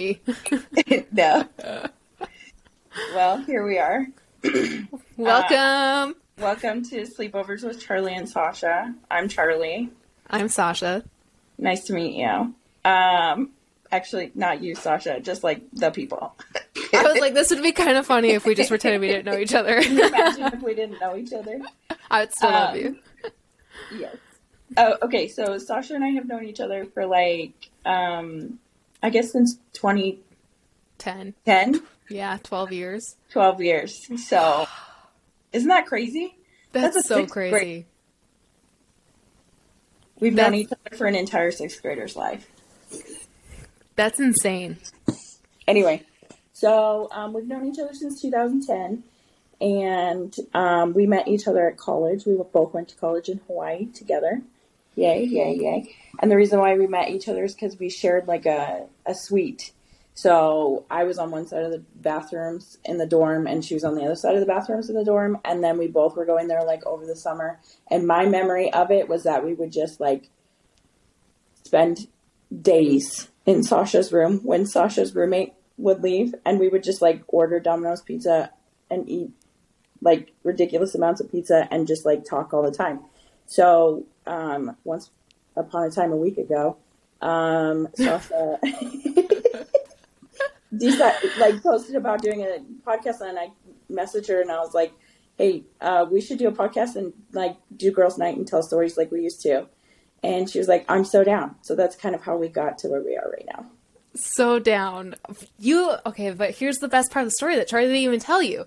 me. No. Well, here we are. Welcome. Welcome to Sleepovers with Charlie and Sasha. I'm Charlie. I'm Sasha. Nice to meet you. Actually, not you, Sasha, just like the people. I was like, this would be kind of funny if we just pretended we didn't know each other. Can you imagine if we didn't know each other? I would still love you. Yes. Oh, okay. So Sasha and I have known each other for like, I guess since 2010. 10? Yeah, 12 years. 12 years. So isn't that crazy? That's so crazy. We've known each other for an entire sixth grader's life. That's insane. Anyway, so we've known each other since 2010. And we met each other at college. We both went to college in Hawaii together. Yay, yay, yay. And the reason why we met each other is because we shared like a suite. So I was on one side of the bathrooms in the dorm and she was on the other side of the bathrooms in the dorm. And then we both were going there like over the summer. And my memory of it was that we would just like spend days in Sasha's room when Sasha's roommate would leave. And we would just like order Domino's pizza and eat like ridiculous amounts of pizza and just like talk all the time. So once upon a time a week ago, Sasha posted about doing a podcast, and I messaged her and I was like, hey, we should do a podcast and like do girls' night and tell stories like we used to. And she was like, I'm so down. So that's kind of how we got to where we are right now. So down. Okay, but here's the best part of the story that Charlie didn't even tell you.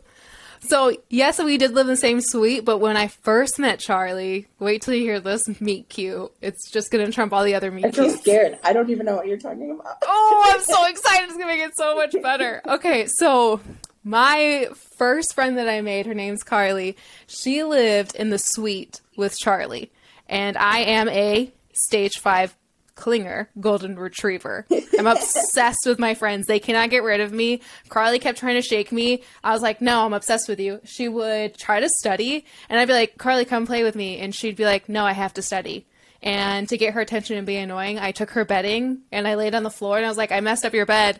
So, yes, we did live in the same suite, but when I first met Charlie, wait till you hear this meet cute. It's just going to trump all the other meet cutes. I'm so scared. I don't even know what you're talking about. Oh, I'm so excited. It's going to make it so much better. Okay, so my first friend that I made, her name's Carly. She lived in the suite with Charlie, and I am a stage 5 clinger golden retriever. I'm obsessed with my friends. They cannot get rid of me. Carly kept trying to shake me. I was like, no, I'm obsessed with you. She would try to study and I'd be like, Carly, come play with me. And she'd be like, no, I have to study. And to get her attention and be annoying, I took her bedding and I laid on the floor and I was like, I messed up your bed.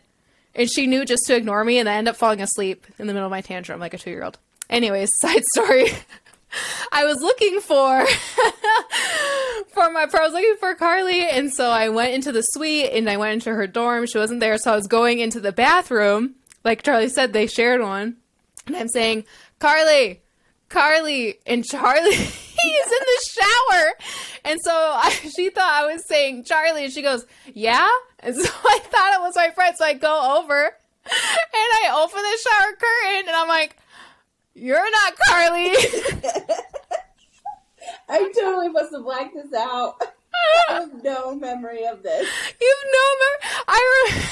And she knew just to ignore me, and I ended up falling asleep in the middle of my tantrum like a 2-year-old. Anyways, side story. I was looking for Carly, and so I went into the suite and I went into her dorm. She wasn't there, so I was going into the bathroom. Like Charlie said, they shared one, and I'm saying, Carly, and Charlie is in the shower. And so she thought I was saying Charlie, and she goes, yeah? And so I thought it was my friend, so I go over and I open the shower curtain, and I'm like, you're not Carly. I totally must have blacked this out. I have no memory of this. You have no memory.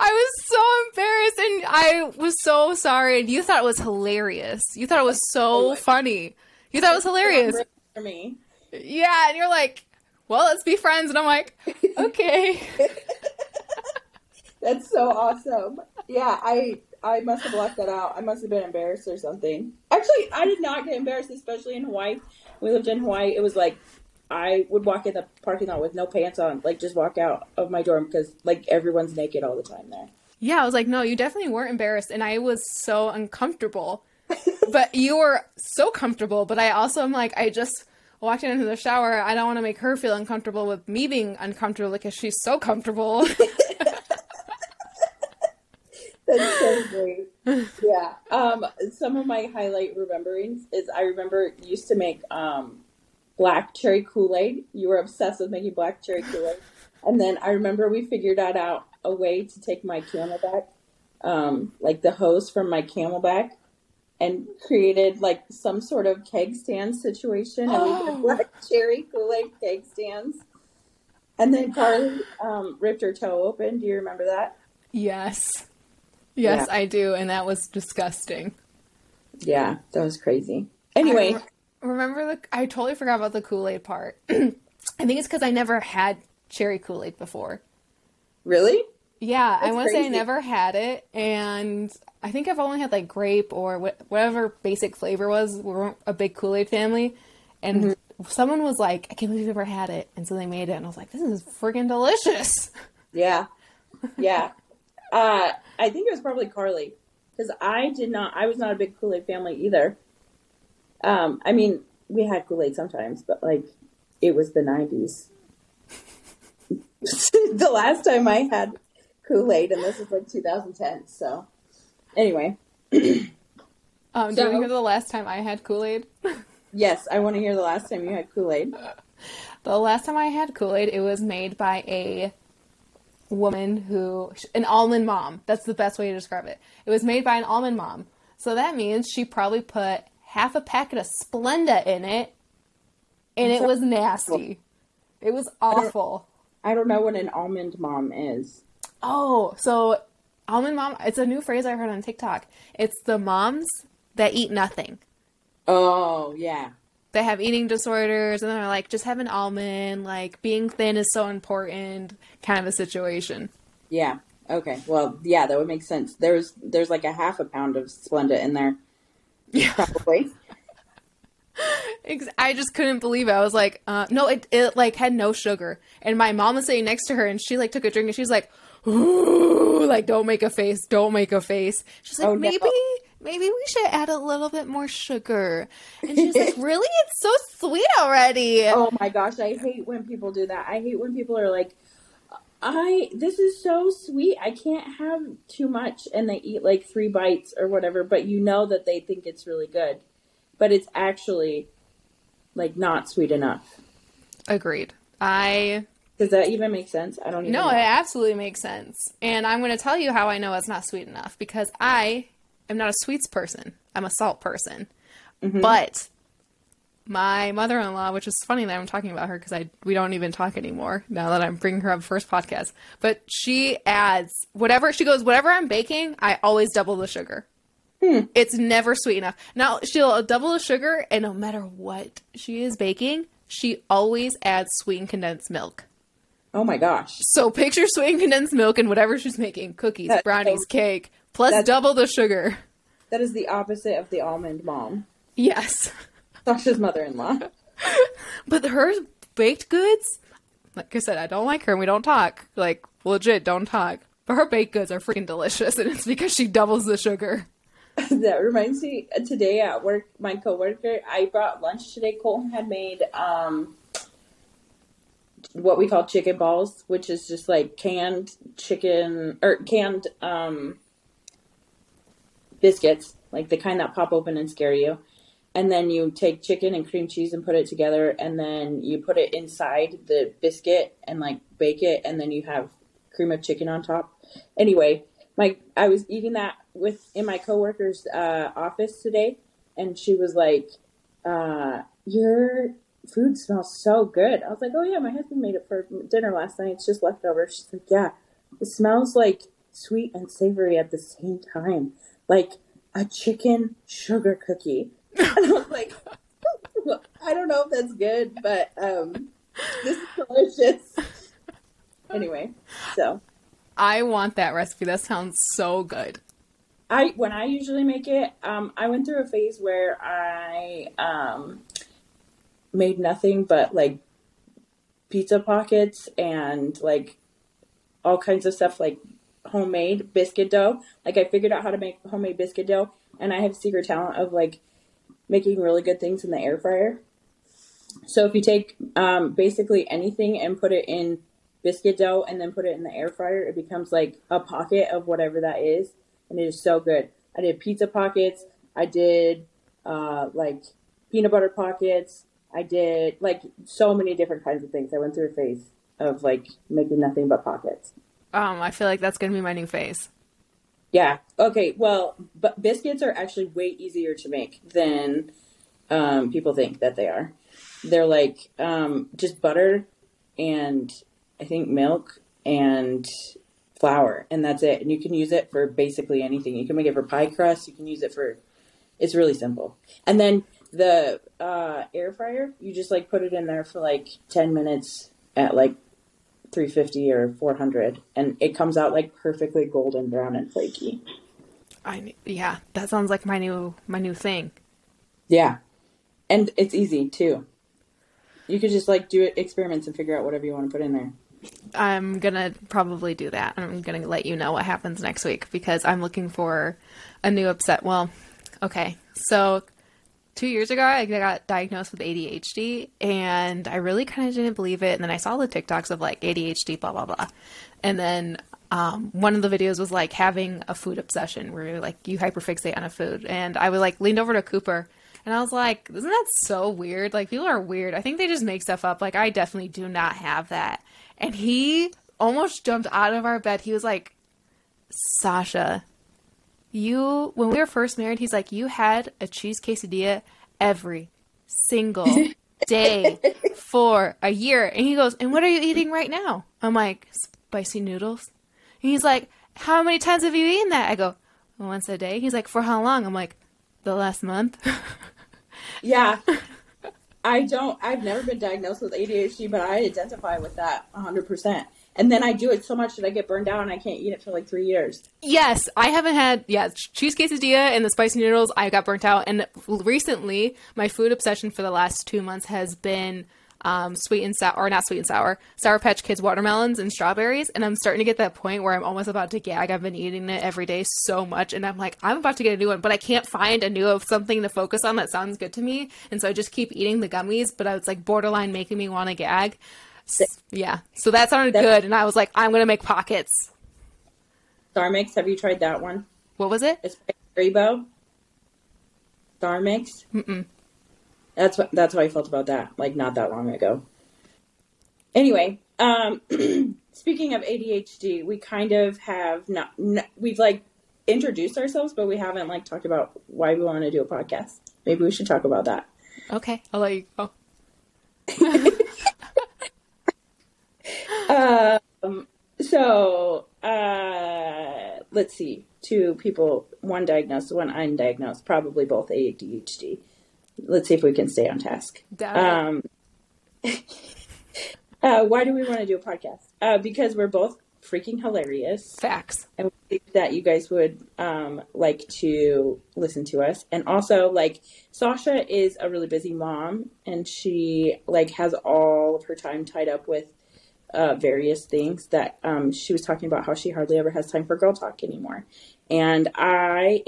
I was so embarrassed, and I was so sorry. And you thought it was hilarious. You thought it was so funny. You thought it was hilarious for me. Yeah, and you're like, well, let's be friends. And I'm like, okay. That's so awesome. Yeah, I must have blocked that out. I must have been embarrassed or something. Actually, I did not get embarrassed, especially in Hawaii. We lived in Hawaii. It was like I would walk in the parking lot with no pants on, like just walk out of my dorm because like everyone's naked all the time there. Yeah, I was like, no, you definitely weren't embarrassed. And I was so uncomfortable. But you were so comfortable. But I also am like, I just walked into the shower. I don't want to make her feel uncomfortable with me being uncomfortable because she's so comfortable. That's so great. Yeah. Some of my highlight rememberings is I remember you used to make black cherry Kool-Aid. You were obsessed with making black cherry Kool-Aid. And then I remember we figured out a way to take my Camelback, like the hose from my Camelback, and created like some sort of keg stand situation. And we did black cherry Kool-Aid keg stands. And then Carly ripped her toe open. Do you remember that? Yes. Yes, yeah. I do. And that was disgusting. Yeah, that was crazy. Anyway. I totally forgot about the Kool-Aid part. I think it's because I never had cherry Kool-Aid before. Really? Yeah, that's I want to say I never had it. And I think I've only had like grape or whatever basic flavor was. We weren't a big Kool-Aid family. And someone was like, I can't believe you never had it. And so they made it. And I was like, this is friggin' delicious. Yeah. Yeah. I think it was probably Carly, because I was not a big Kool-Aid family either. I mean, we had Kool-Aid sometimes, but like it was the 90s. The last time I had Kool-Aid, and this is like 2010. So anyway. Do you want to hear the last time I had Kool-Aid? Yes, I want to hear the last time you had Kool-Aid. The last time I had Kool-Aid, it was made by a woman an almond mom. That's the best way to describe it. It was made by an almond mom. So that means she probably put half a packet of Splenda in it, and it was nasty. It was awful. I don't know what an almond mom is. Oh, so almond mom, it's a new phrase I heard on TikTok. It's the moms that eat nothing. Oh, yeah. They have eating disorders, and they're like, just have an almond, like, being thin is so important, kind of a situation. Yeah, okay. Well, yeah, that would make sense. There's like a half a pound of Splenda in there. Yeah. Probably. I just couldn't believe it. I was like, no, it like had no sugar. And my mom was sitting next to her, and she like took a drink, and she was like, ooh, like, don't make a face. She's like, oh, maybe we should add a little bit more sugar. And she's like, really? It's so sweet already. Oh my gosh. I hate when people do that. I hate when people are like, this is so sweet, I can't have too much. And they eat like 3 bites or whatever, but you know that they think it's really good, but it's actually like not sweet enough. Agreed. Does that even make sense? I don't even know. No, it absolutely makes sense. And I'm going to tell you how I know it's not sweet enough, because I am not a sweets person. I'm a salt person. Mm-hmm. But my mother-in-law, which is funny that I'm talking about her because we don't even talk anymore now that I'm bringing her up first podcast. But she adds whatever I'm baking, I always double the sugar. It's never sweet enough. Now, she'll double the sugar, and no matter what she is baking, she always adds sweetened condensed milk. Oh my gosh. So picture sweetened condensed milk and whatever she's making, cookies, brownies, cake, plus double the sugar. That is the opposite of the almond mom. Yes. Sasha's mother-in-law. But her baked goods, like I said, I don't like her and we don't talk. Like, legit, don't talk. But her baked goods are freaking delicious, and it's because she doubles the sugar. That reminds me, today at work, my coworker, I brought lunch today. Colton had made what we call chicken balls, which is just like canned chicken or canned biscuits, like the kind that pop open and scare you. And then you take chicken and cream cheese and put it together, and then you put it inside the biscuit and like bake it, and then you have cream of chicken on top. Anyway, I was eating that in my coworker's office today, and she was like, "Your food smells so good." I was like, "Oh yeah, my husband made it for dinner last night. It's just leftover." She's like, "Yeah, it smells like sweet and savory at the same time, like a chicken sugar cookie." And I was like, "I don't know if that's good, but this is delicious." Anyway, so. I want that recipe. That sounds so good. When I usually make it, I went through a phase where I made nothing but like pizza pockets and like all kinds of stuff, like homemade biscuit dough. Like I figured out how to make homemade biscuit dough, and I have secret talent of like making really good things in the air fryer. So if you take basically anything and put it in biscuit dough and then put it in the air fryer, it becomes like a pocket of whatever that is, and it is so good. I did pizza pockets, I did like peanut butter pockets, I did like so many different kinds of things. I went through a phase of like making nothing but pockets. I feel like that's gonna be my new phase. Yeah, okay. Well, but biscuits are actually way easier to make than people think that they are. They're like just butter and I think milk and flour, and that's it. And you can use it for basically anything. You can make it for pie crust. You can use it for, it's really simple. And then the air fryer, you just like put it in there for like 10 minutes at like 350 or 400. And it comes out like perfectly golden brown and flaky. Yeah, that sounds like my new thing. Yeah. And it's easy too. You could just like do experiments and figure out whatever you want to put in there. I'm going to probably do that. I'm going to let you know what happens next week because I'm looking for a new upset. Well, okay. So 2 years ago, I got diagnosed with ADHD, and I really kind of didn't believe it. And then I saw the TikToks of like ADHD, blah, blah, blah. And then one of the videos was like having a food obsession where like you hyperfixate on a food. And I was like leaned over to Cooper and I was like, isn't that so weird? Like people are weird. I think they just make stuff up. Like I definitely do not have that. And he almost jumped out of our bed. He was like, Sasha, you, when we were first married, he's like, you had a cheese quesadilla every single day for a year. And he goes, and what are you eating right now? I'm like, spicy noodles. And he's like, how many times have you eaten that? I go, once a day. He's like, for how long? I'm like, the last month. Yeah. I've never been diagnosed with ADHD, but I identify with that 100%. And then I do it so much that I get burned out and I can't eat it for like 3 years. Yes, I haven't had, cheese quesadilla and the spicy noodles, I got burnt out. And recently, my food obsession for the last 2 months has been Sour Patch Kids watermelons and strawberries. And I'm starting to get that point where I'm almost about to gag. I've been eating it every day so much. And I'm like, I'm about to get a new one, but I can't find a new something to focus on that sounds good to me. And so I just keep eating the gummies, but it's like borderline making me want to gag. Yeah. So that sounded good. And I was like, I'm going to make pockets. Star Mix. Have you tried that one? What was it? It's Rebo. Star Mix. Mm-mm. That's how I felt about that, like not that long ago. Anyway, speaking of ADHD, we kind of have we've like introduced ourselves, but we haven't like talked about why we want to do a podcast. Maybe we should talk about that. Okay, I'll let you go. So let's see, 2 people, 1 diagnosed, 1 undiagnosed, probably both ADHD. Let's see if we can stay on task. Why do we want to do a podcast? Because we're both freaking hilarious. Facts. And we think that you guys would like to listen to us. And also, like, Sasha is a really busy mom, and she, like, has all of her time tied up with various things that she was talking about how she hardly ever has time for girl talk anymore. And I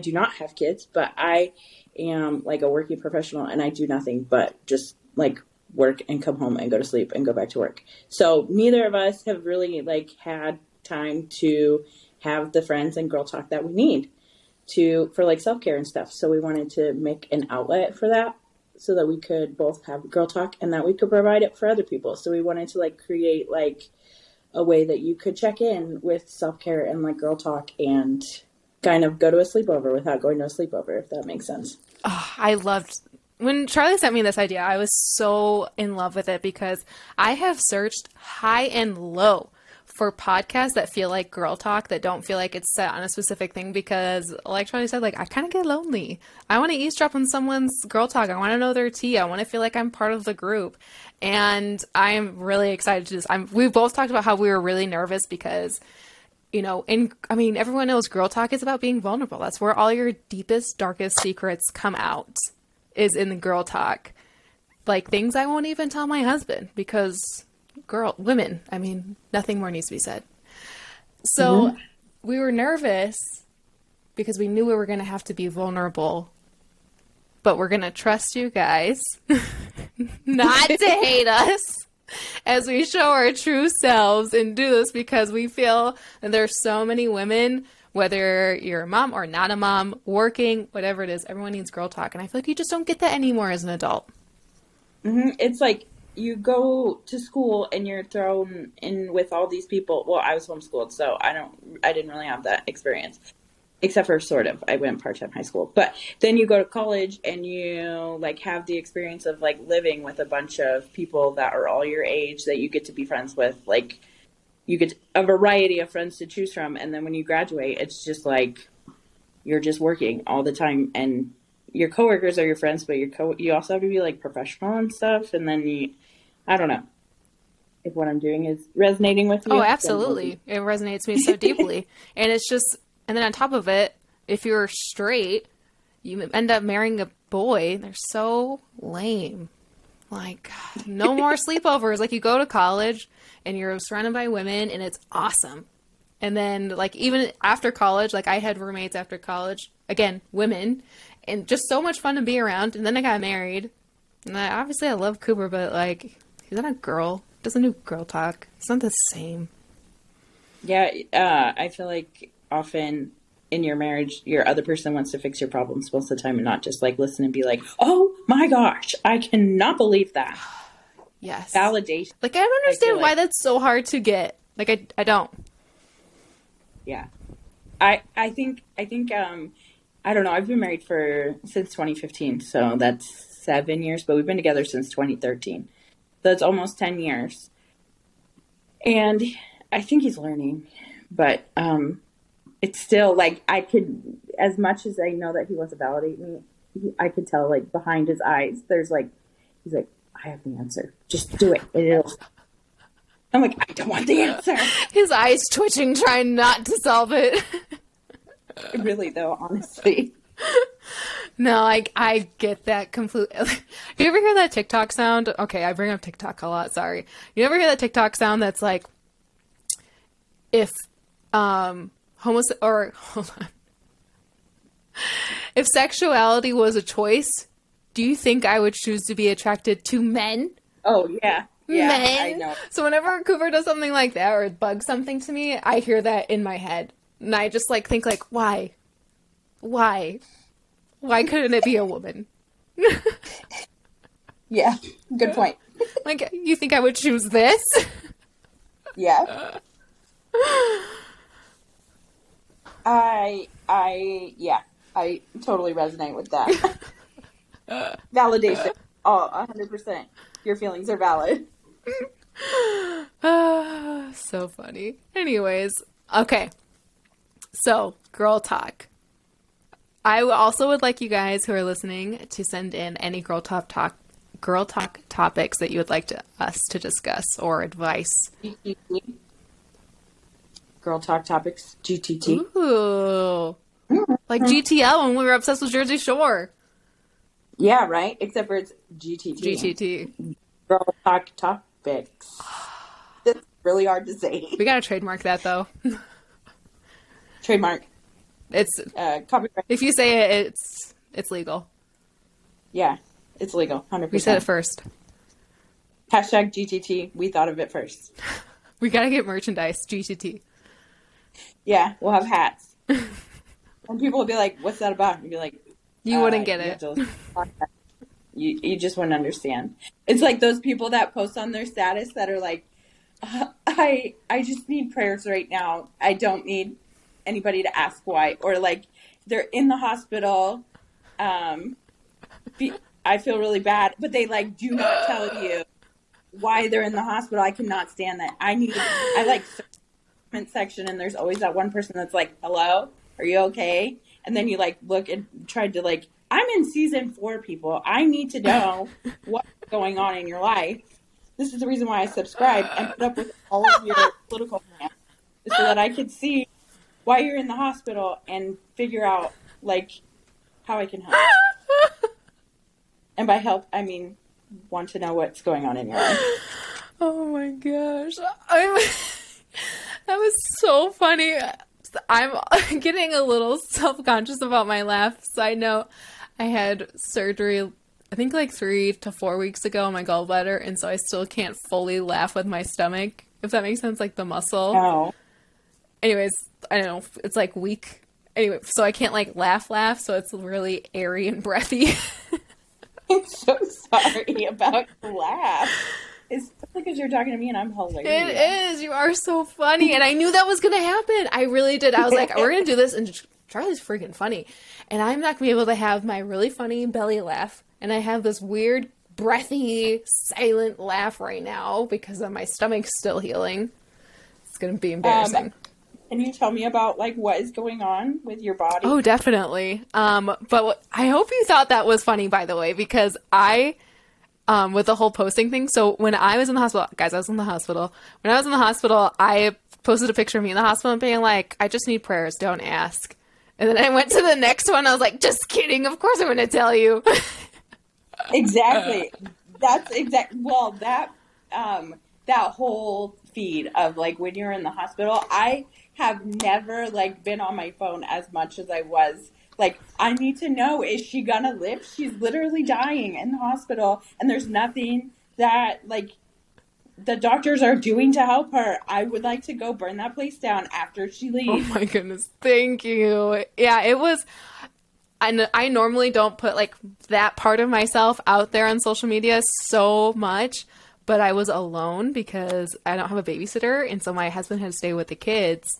do not have kids, but I am like a working professional and I do nothing but just like work and come home and go to sleep and go back to work. So neither of us have really like had time to have the friends and girl talk that we need for like self-care and stuff. So we wanted to make an outlet for that so that we could both have girl talk and that we could provide it for other people. So we wanted to like create like a way that you could check in with self-care and like girl talk and kind of go to a sleepover without going to a sleepover, if that makes sense. Oh, I loved when Charlie sent me this idea. I was so in love with it because I have searched high and low for podcasts that feel like girl talk, that don't feel like it's set on a specific thing, because like Charlie said, like I kind of get lonely. I want to eavesdrop on someone's girl talk. I want to know their tea. I want to feel like I'm part of the group. And I'm really excited to we both talked about how we were really nervous because, you know, everyone knows girl talk is about being vulnerable. That's where all your deepest, darkest secrets come out, is in the girl talk. Like things I won't even tell my husband because women, I mean, nothing more needs to be said. So mm-hmm. We were nervous because we knew we were going to have to be vulnerable, but we're going to trust you guys not to hate us as we show our true selves and do this, because we feel that there's so many women, whether you're a mom or not a mom, working, whatever it is, everyone needs girl talk. And I feel like you just don't get that anymore as an adult. Mm-hmm. It's like you go to school and you're thrown in with all these people. Well, I was homeschooled, so I didn't really have that experience. Except for sort of, I went part-time high school, but then you go to college and you like have the experience of like living with a bunch of people that are all your age that you get to be friends with, like you get a variety of friends to choose from. And then when you graduate, it's just like, you're just working all the time and your coworkers are your friends, but you also have to be like professional and stuff. And then I don't know if what I'm doing is resonating with you. Oh, absolutely. It resonates me so deeply. And it's just, and then on top of it, if you're straight, you end up marrying a boy. They're so lame. Like, no more sleepovers. Like, you go to college and you're surrounded by women and it's awesome. And then, like, even after college, like, I had roommates after college, again, women, and just so much fun to be around. And then I got married. And I love Cooper, but, like, he's not a girl. Doesn't do girl talk. It's not the same. Yeah, I feel like often in your marriage, your other person wants to fix your problems most of the time and not just, like, listen and be like, oh, my gosh, I cannot believe that. Yes. Validation. Like, I don't understand why that's so hard to get. Like, I don't. Yeah. I think, I don't know. I've been married since 2015, so that's 7 years, but we've been together since 2013. That's almost 10 years. And I think he's learning, but, it's still like, I could, as much as I know that he wants to validate me, I could tell, like, behind his eyes, there's like, he's like, I have the answer. Just do it. I'm like, I don't want the answer. His eyes twitching, trying not to solve it. Really though, honestly. No, I get that completely. Do you ever hear that TikTok sound? Okay, I bring up TikTok a lot. Sorry. You ever hear that TikTok sound that's like, if if sexuality was a choice, do you think I would choose to be attracted to men? Oh yeah, men. I know. So whenever Cooper does something like that or bugs something to me, I hear that in my head, and I just like think like, why couldn't it be a woman? Yeah, good point. Like, you think I would choose this? Yeah. I totally resonate with that. Validation. Oh, 100%. Your feelings are valid. So funny. Anyways, okay. So, girl talk. I also would like you guys who are listening to send in any girl talk topics that you would like us to discuss or advice. Girl talk topics, GTT. Ooh. Like GTL when we were obsessed with Jersey Shore. Yeah, right? Except for it's GTT. GTT. Girl talk topics. That's really hard to say. We got to trademark that, though. Trademark. It's copyright. If you say it, it's legal. Yeah, it's legal. 100%. We said it first. Hashtag GTT. We thought of it first. We got to get merchandise. GTT. Yeah, we'll have hats. And people will be like, what's that about? And you'll be like... You wouldn't get it. You just wouldn't understand. It's like those people that post on their status that are like, I just need prayers right now. I don't need anybody to ask why. Or like, they're in the hospital. I feel really bad. But they like do not tell you why they're in the hospital. I cannot stand that. I like... section, and there's always that one person that's like, hello, are you okay? And then you like look and try to like, I'm in season 4, people, I need to know what's going on in your life. This is the reason why I subscribe and put up with all of your political plans, so that I could see why you're in the hospital and figure out like how I can help. And by help, I mean want to know what's going on in your life. Oh my gosh, that was so funny. I'm getting a little self-conscious about my laugh. Side note, I had surgery, I think like 3 to 4 weeks ago on my gallbladder, and so I still can't fully laugh with my stomach, if that makes sense, like the muscle. Oh. Anyways, I don't know. It's like weak. Anyway, so I can't like laugh, so it's really airy and breathy. I'm so sorry about the laugh. It's because you're talking to me and I'm hilarious. It is. You are so funny. And I knew that was going to happen. I really did. I was like, we're going to do this. And Charlie's freaking funny. And I'm not going to be able to have my really funny belly laugh. And I have this weird, breathy, silent laugh right now because of my stomach's still healing. It's going to be embarrassing. Can you tell me about, like, what is going on with your body? Oh, definitely. But I hope you thought that was funny, by the way, because with the whole posting thing. So when I was in the hospital, guys, When I was in the hospital, I posted a picture of me in the hospital and being like, I just need prayers. Don't ask. And then I went to the next one. I was like, just kidding. Of course I'm going to tell you. Exactly. That's exactly. Well, that whole feed of like when you're in the hospital, I have never like been on my phone as much as I was. Like, I need to know, is she gonna live? She's literally dying in the hospital, and there's nothing that like the doctors are doing to help her. I would like to go burn that place down after she leaves. Oh my goodness, thank you. Yeah, it was. And I normally don't put like that part of myself out there on social media so much, but I was alone because I don't have a babysitter, and so my husband had to stay with the kids.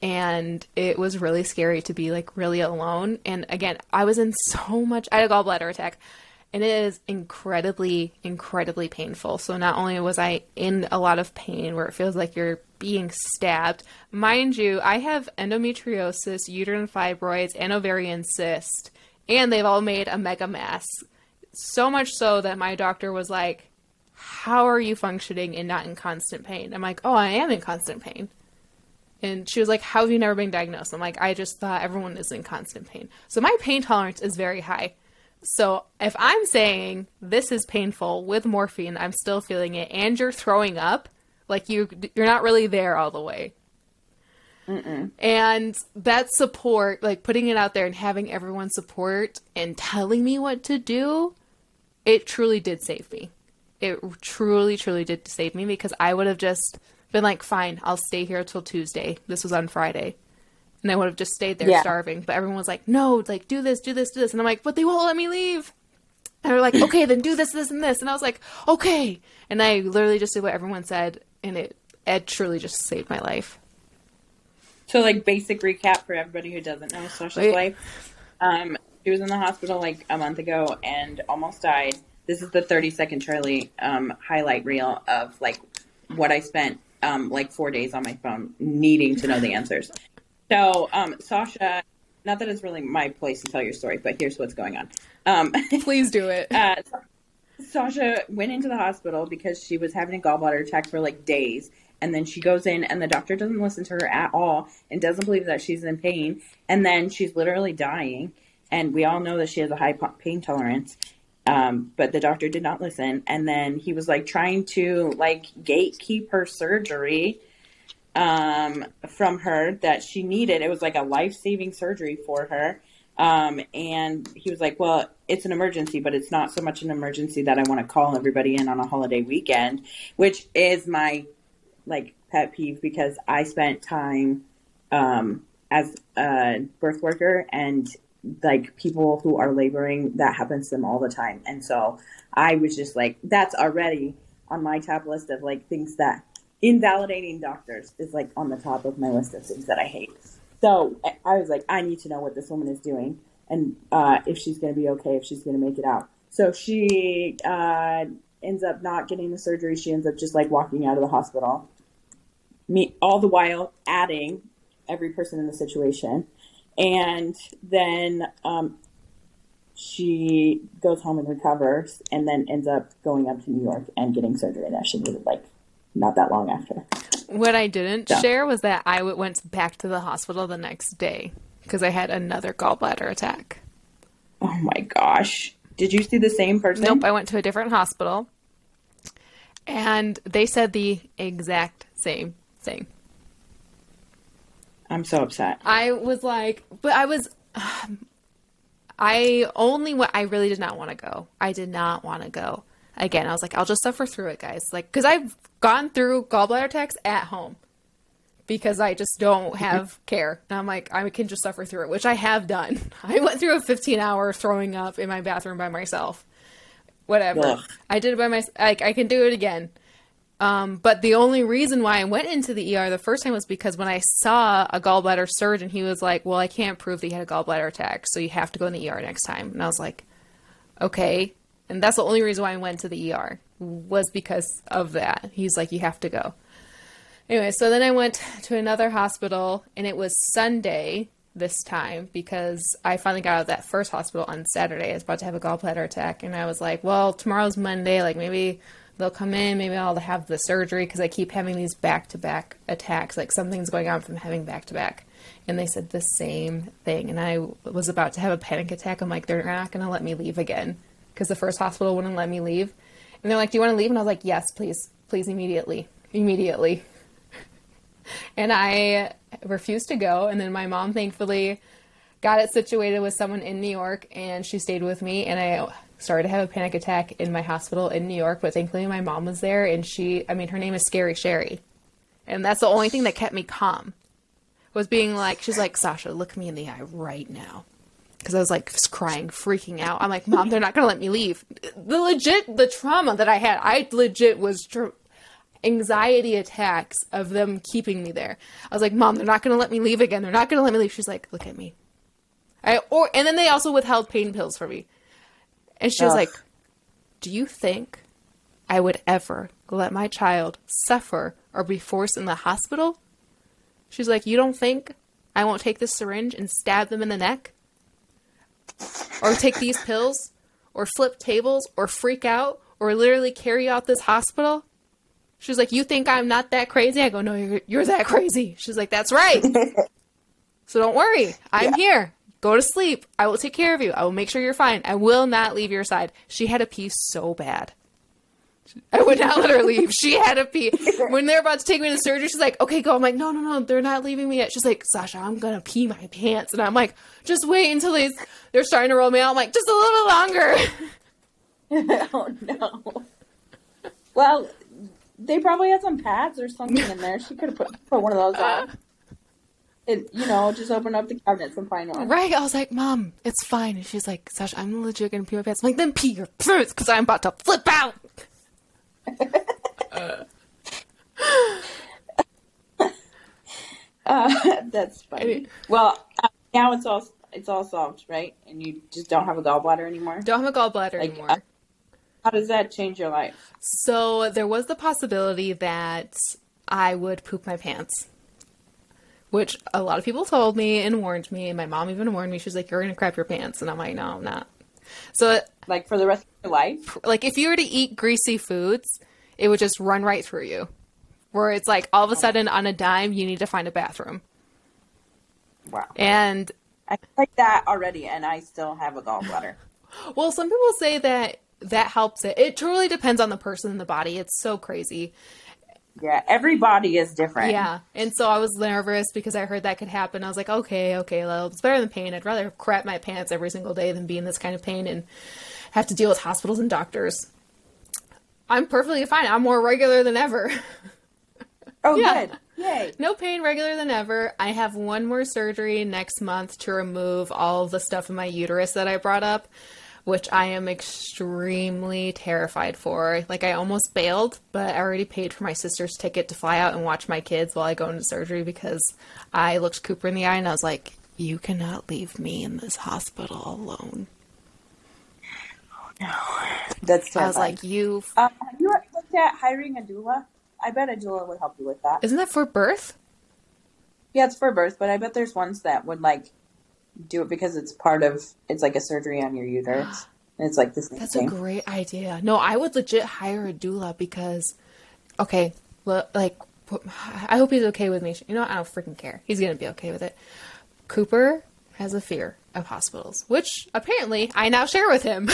And it was really scary to be like really alone. And again, I was in so much, I had a gallbladder attack, and it is incredibly, incredibly painful. So not only was I in a lot of pain where it feels like you're being stabbed, mind you, I have endometriosis, uterine fibroids, and ovarian cyst, and they've all made a mega mess. So much so that my doctor was like, how are you functioning and not in constant pain? I'm like, oh, I am in constant pain. And she was like, how have you never been diagnosed? I'm like, I just thought everyone is in constant pain. So my pain tolerance is very high. So if I'm saying this is painful with morphine, I'm still feeling it, and you're throwing up, like you're not really there all the way. Mm-mm. And that support, like putting it out there and having everyone support and telling me what to do, it truly did save me. It truly, truly did save me, because I would have just been like, fine, I'll stay here till Tuesday. This was on Friday. And I would have just stayed there starving. But everyone was like, no, like, do this, do this, do this. And I'm like, but they won't let me leave. And they're like, okay, then do this, this, and this. And I was like, okay. And I literally just did what everyone said. And it truly just saved my life. So, like, basic recap for everybody who doesn't know Sasha's life. She was in the hospital, like, a month ago and almost died. This is the 30-second Charlie highlight reel of, like, what I spent. Like 4 days on my phone needing to know the answers. So, Sasha, not that it's really my place to tell your story, but here's what's going on. Please do it. Sasha went into the hospital because she was having a gallbladder attack for like days. And then she goes in and the doctor doesn't listen to her at all and doesn't believe that she's in pain. And then she's literally dying. And we all know that she has a high pain tolerance. But the doctor did not listen. And then he was like trying to like gatekeep her surgery from her that she needed. It was like a life-saving surgery for her. And he was like, well, it's an emergency, but it's not so much an emergency that I want to call everybody in on a holiday weekend, which is my like pet peeve, because I spent time as a birth worker, and like people who are laboring, that happens to them all the time. And so I was just like, that's already on my top list of like things that invalidating doctors is like on the top of my list of things that I hate. So I was like, I need to know what this woman is doing and if she's going to be okay, if she's going to make it out. So she ends up not getting the surgery. She ends up just like walking out of the hospital. Me, all the while adding every person in the situation. And then she goes home and recovers, and then ends up going up to New York and getting surgery that she needed, like, not that long after. What I didn't share was that I went back to the hospital the next day because I had another gallbladder attack. Oh, my gosh. Did you see the same person? Nope. I went to a different hospital, and they said the exact same thing. I'm so upset. I was like, but I was, I really did not want to go. I did not want to go. Again, I was like, I'll just suffer through it, guys. Like, because I've gone through gallbladder attacks at home because I just don't have care. And I'm like, I can just suffer through it, which I have done. I went through a 15-hour throwing up in my bathroom by myself. Whatever. Ugh. I did it by myself. Like, I can do it again. But the only reason why I went into the ER the first time was because when I saw a gallbladder surgeon, he was like, well, I can't prove that you had a gallbladder attack, so you have to go in the ER next time. And I was like, okay. And that's the only reason why I went to the ER was because of that. He's like, you have to go. Anyway, so then I went to another hospital, and it was Sunday this time because I finally got out of that first hospital on Saturday. I was about to have a gallbladder attack, and I was like, well, tomorrow's Monday, like maybe they'll come in, maybe I'll have the surgery because I keep having these back-to-back attacks, like something's going on from having back-to-back. And they said the same thing. And I was about to have a panic attack. I'm like, they're not going to let me leave again because the first hospital wouldn't let me leave. And they're like, do you want to leave? And I was like, yes, please, please, immediately. And I refused to go. And then my mom thankfully got it situated with someone in New York, and she stayed with me. And I started to have a panic attack in my hospital in New York. But thankfully my mom was there, and her name is Scary Sherry. And that's the only thing that kept me calm, was being like, she's like, Sasha, look me in the eye right now. Because I was like crying, freaking out. I'm like, Mom, they're not going to let me leave. The trauma that I had, anxiety attacks of them keeping me there. I was like, Mom, they're not going to let me leave again. They're not going to let me leave. She's like, look at me. And then they also withheld pain pills for me. And she was like, do you think I would ever let my child suffer or be forced in the hospital? She's like, you don't think I won't take this syringe and stab them in the neck? Or take these pills, or flip tables, or freak out, or literally carry out this hospital? She's like, you think I'm not that crazy? I go, no, you're that crazy. She's like, that's right. So don't worry. I'm here. Go to sleep. I will take care of you. I will make sure you're fine. I will not leave your side. She had to pee so bad. I would not let her leave. She had to pee. When they're about to take me to surgery, she's like, okay, go. I'm like, no, they're not leaving me yet. She's like, Sasha, I'm going to pee my pants. And I'm like, just wait until they're starting to roll me out. I'm like, just a little longer. Oh, no. Well, they probably had some pads or something in there. She could have put one of those on. Just open up the cabinets and find one. Right. I was like, Mom, it's fine. And she's like, Sasha, I'm legit going to pee my pants. I'm like, then pee your pants because I'm about to flip out. That's funny. Well, now it's all solved, right? And you just don't have a gallbladder anymore? Don't have a gallbladder anymore. How does that change your life? So there was the possibility that I would poop my pants, which a lot of people told me and warned me. And my mom even warned me. She's like, you're going to crap your pants. And I'm like, no, I'm not. So like for the rest of your life? Like if you were to eat greasy foods, it would just run right through you. Where it's like all of a sudden on a dime, you need to find a bathroom. Wow. And I like that already. And I still have a gallbladder. Well, some people say that helps it. It truly depends on the person and the body. It's so crazy. Yeah. Every body is different. Yeah. And so I was nervous because I heard that could happen. I was like, okay. Well, it's better than pain. I'd rather crap my pants every single day than be in this kind of pain and have to deal with hospitals and doctors. I'm perfectly fine. I'm more regular than ever. Oh, yeah. Good. Yay. No pain, regular than ever. I have one more surgery next month to remove all the stuff in my uterus that I brought up, which I am extremely terrified for. Like, I almost bailed, but I already paid for my sister's ticket to fly out and watch my kids while I go into surgery because I looked Cooper in the eye and I was like, you cannot leave me in this hospital alone. Oh, no. That's terrifying. I was like, you... have you looked at hiring a doula? I bet a doula would help you with that. Isn't that for birth? Yeah, it's for birth, but I bet there's ones that would, like, do it because it's part of, it's like a surgery on your uterus. And it's like this thing. That's a great idea. No, I would legit hire a doula because, okay, like, I hope he's okay with me. You know what? I don't freaking care. He's going to be okay with it. Cooper has a fear of hospitals, which apparently I now share with him.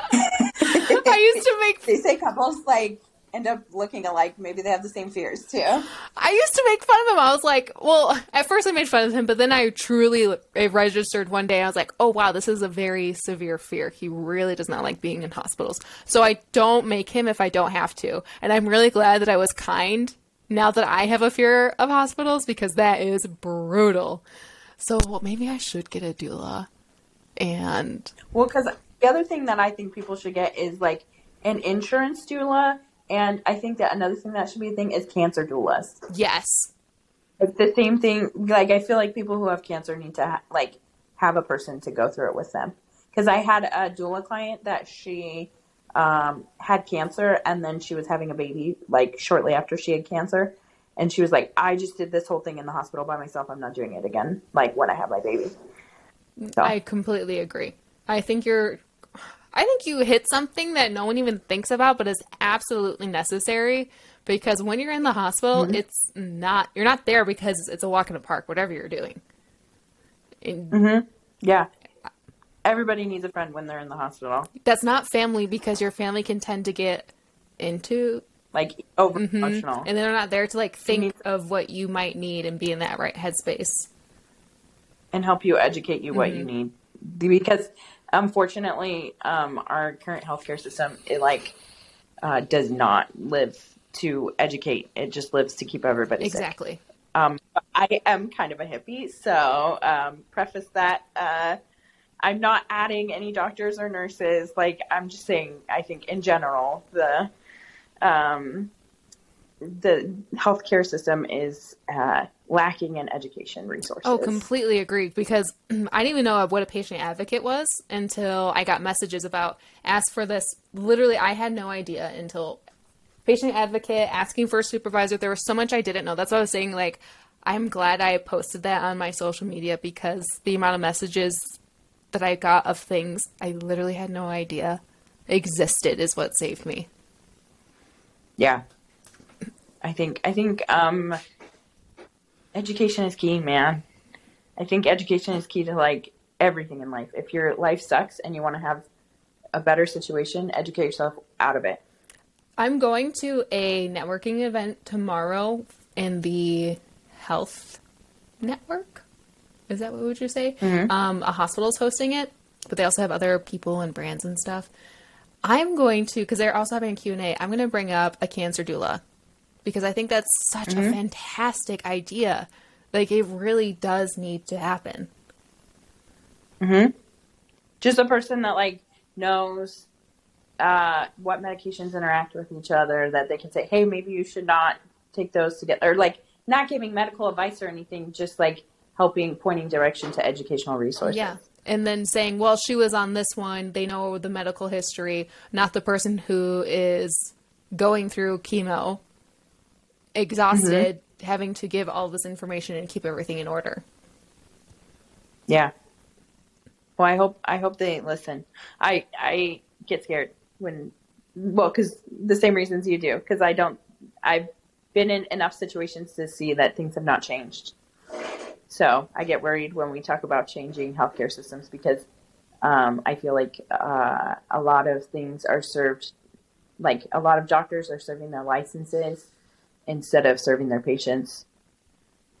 I used to make... They say couples, like, end up looking alike. Maybe they have the same fears too. I used to make fun of him. I was like, well, at first I made fun of him, but then I truly registered one day. I was like, oh wow, this is a very severe fear. He really does not like being in hospitals. So I don't make him if I don't have to. And I'm really glad that I was kind now that I have a fear of hospitals because that is brutal. So well, maybe I should get a doula. And well, because the other thing that I think people should get is like an insurance doula. And I think that another thing that should be a thing is cancer doulas. Yes. It's the same thing. Like, I feel like people who have cancer need to, have a person to go through it with them. Because I had a doula client that she had cancer, and then she was having a baby, like, shortly after she had cancer. And she was like, I just did this whole thing in the hospital by myself. I'm not doing it again, like, when I have my baby. So. I completely agree. I think you hit something that no one even thinks about, but is absolutely necessary because when you're in the hospital, mm-hmm. You're not there because it's a walk in the park, whatever you're doing. Mm-hmm. Yeah. Everybody needs a friend when they're in the hospital. That's not family, because your family can tend to get into like over emotional, and they're not there to like think of what you might need and be in that right headspace and help you educate you what you need. Because unfortunately, our current healthcare system, it like does not live to educate; it just lives to keep everybody sick. I am kind of a hippie, so preface that. I'm not adding any doctors or nurses. Like, I'm just saying, I think in general, the healthcare system is lacking in education resources. Oh, completely agreed. Because I didn't even know what a patient advocate was until I got messages about, ask for this. Literally, I had no idea until patient advocate, asking for a supervisor. There was so much I didn't know. That's what I was saying. Like, I'm glad I posted that on my social media, because the amount of messages that I got of things I literally had no idea existed is what saved me. Yeah. I think education is key, man. I think education is key to like everything in life. If your life sucks and you want to have a better situation, educate yourself out of it. I'm going to a networking event tomorrow in the health network. Is that what would you say? A hospital's hosting it, but they also have other people and brands and stuff. I'm going to, because they're also having a Q&A, I'm going to bring up a cancer doula, because I think that's such a fantastic idea. Like, it really does need to happen. Just a person that, like, knows what medications interact with each other, that they can say, hey, maybe you should not take those together. Or, like, not giving medical advice or anything, just, like, helping, pointing direction to educational resources. Yeah. And then saying, well, she was on this one. They know the medical history, not the person who is going through chemo, exhausted, having to give all this information and keep everything in order. Yeah. Well, I hope they listen. I get scared when, well, cause the same reasons you do. Cause I've been in enough situations to see that things have not changed. So I get worried when we talk about changing healthcare systems, because I feel like a lot of things are served, like a lot of doctors are serving their licenses instead of serving their patients.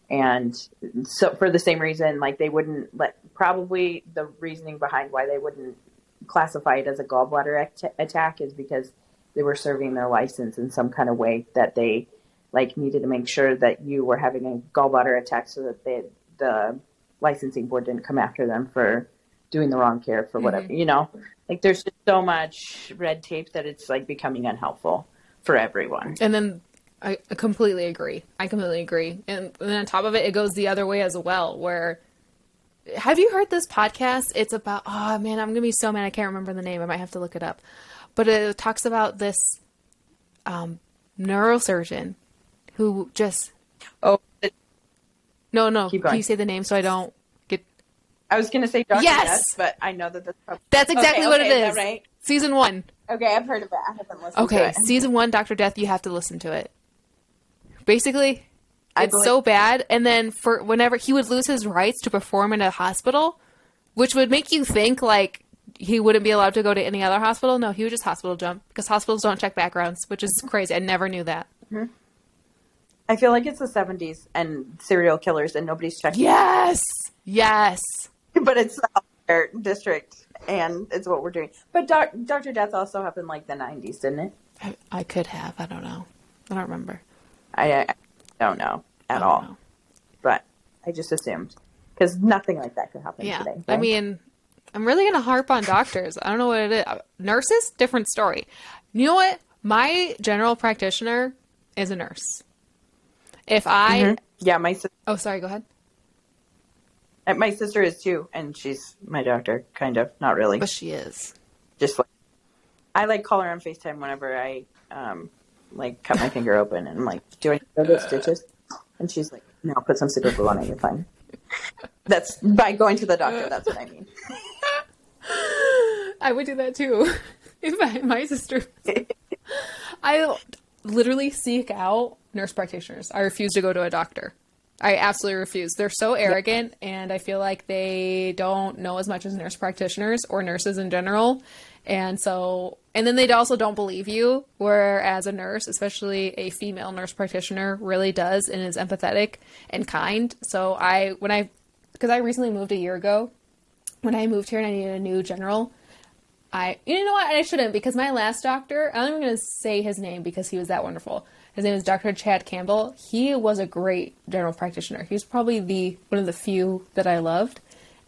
And so for the same reason, like they wouldn't let, probably the reasoning behind why they wouldn't classify it as a gallbladder attack is because they were serving their license in some kind of way that they like needed to make sure that you were having a gallbladder attack so that the licensing board didn't come after them for doing the wrong care for whatever, you know, like there's just so much red tape that it's like becoming unhelpful for everyone. And then I completely agree. And then on top of it, it goes the other way as well, where have you heard this podcast? It's about, oh man, I'm going to be so mad. I can't remember the name. I might have to look it up, but it talks about this neurosurgeon who just, Can you say the name so I don't get? I was going to say Dr. Death, but I know that that's exactly what it is. Right? Season 1. Okay, I've heard of it. I haven't listened to it. Okay, Season 1, Dr. Death, you have to listen to it. Basically, it's so bad. And then for whenever he would lose his rights to perform in a hospital, which would make you think like he wouldn't be allowed to go to any other hospital. No, he would just hospital jump, because hospitals don't check backgrounds, which is crazy. I never knew that. I feel like it's the 70s and serial killers and nobody's checking. Yes. Yes. But it's the healthcare district and it's what we're doing. But Dr. Death also happened like the 90s, didn't it? I could have. I don't know. I don't remember. I don't know at all. Know. But I just assumed, because nothing like that could happen today. Right? I mean, I'm really going to harp on doctors. I don't know what it is. Nurses? Different story. You know what? My general practitioner is a nurse. If I, yeah, my sister. Oh, sorry. Go ahead. My sister is too, and she's my doctor, kind of. Not really, but she is. Just like I like call her on FaceTime whenever I like cut my finger open, and I'm like, do I need to go get stitches? And she's like, no, put some super glue on it, you're fine. That's by going to the doctor. That's what I mean. I would do that too if my sister. I literally seek out nurse practitioners. I refuse to go to a doctor. I absolutely refuse. They're so arrogant, and I feel like they don't know as much as nurse practitioners or nurses in general. And so, and then they also don't believe you, whereas a nurse, especially a female nurse practitioner, really does and is empathetic and kind. So because I recently moved a year ago, when I moved here and I needed a new general, you know what? I shouldn't, because my last doctor, I'm going to say his name because he was that wonderful. His name is Dr. Chad Campbell. He was a great general practitioner. He was probably one of the few that I loved.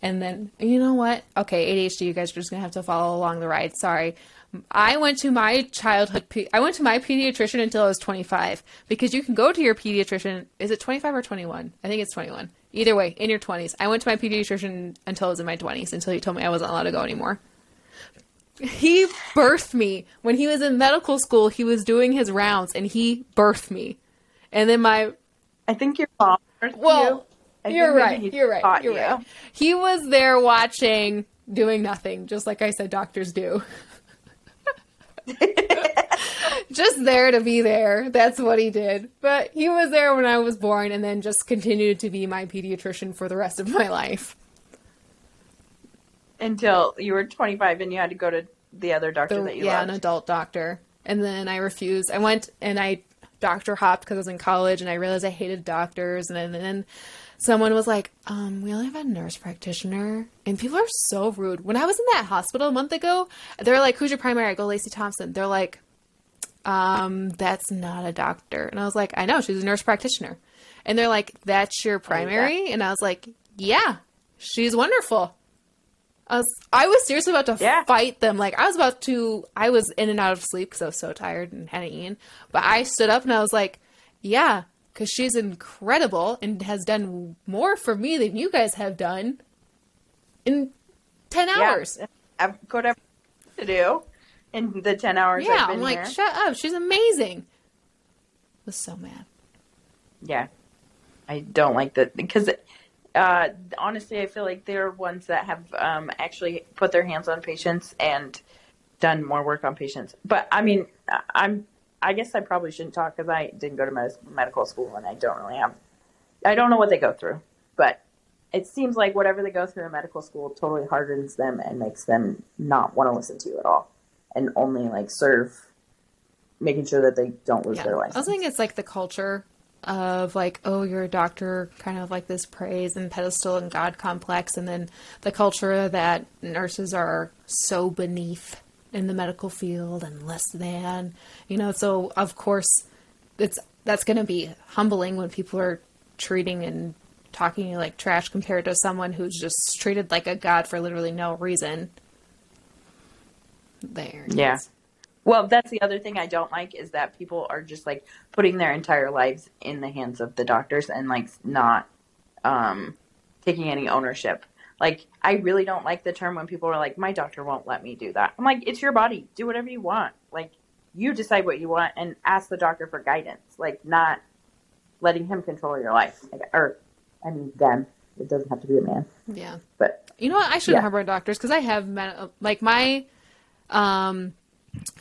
And then, you know what? Okay, ADHD, you guys are just going to have to follow along the ride. Sorry. I went to my pediatrician until I was 25, because you can go to your pediatrician. Is it 25 or 21? I think it's 21. Either way, in your 20s. I went to my pediatrician until I was in my 20s, until he told me I wasn't allowed to go anymore. He birthed me. When he was in medical school, he was doing his rounds, and he birthed me. And then I think your mom birthed you. You're right. You're right. He was there watching, doing nothing, just like I said doctors do. Just there to be there. That's what he did. But he was there when I was born, and then just continued to be my pediatrician for the rest of my life. Until you were 25 and you had to go to the other doctor that you loved. Yeah, an adult doctor. And then I refused. I went and I doctor hopped because I was in college, and I realized I hated doctors. And then someone was like, we only have a nurse practitioner. And people are so rude. When I was in that hospital a month ago, they're like, who's your primary? I go, Lacey Thompson. They're like, that's not a doctor. And I was like, I know, she's a nurse practitioner. And they're like, that's your primary? And I was like, yeah, she's wonderful. I was seriously about to fight them. Like, I was in and out of sleep because I was so tired and hadn't eaten. But I stood up and I was like, yeah, because she's incredible and has done more for me than you guys have done in 10 hours. I've got everything to do in the 10 hours I've been here. Shut up. She's amazing. I was so mad. Yeah. I don't like that because... honestly, I feel like they're ones that have actually put their hands on patients and done more work on patients. But I mean, I guess I probably shouldn't talk because I didn't go to medical school and I don't really have, I don't know what they go through, but it seems like whatever they go through in medical school totally hardens them and makes them not want to listen to you at all and only like serve, making sure that they don't lose their license. I also think it's like the culture of like, oh, you're a doctor, kind of like this praise and pedestal and God complex. And then the culture that nurses are so beneath in the medical field and less than, you know, so of course that's going to be humbling when people are treating and talking like trash compared to someone who's just treated like a God for literally no reason. There. Yeah. Well, that's the other thing I don't like is that people are just like putting their entire lives in the hands of the doctors and like not taking any ownership. Like, I really don't like the term when people are like, my doctor won't let me do that. I'm like, it's your body. Do whatever you want. Like, you decide what you want and ask the doctor for guidance, like not letting him control your life. Like, or, I mean, them. It doesn't have to be a man. Yeah. But you know what? I shouldn't have our doctors because I have like my,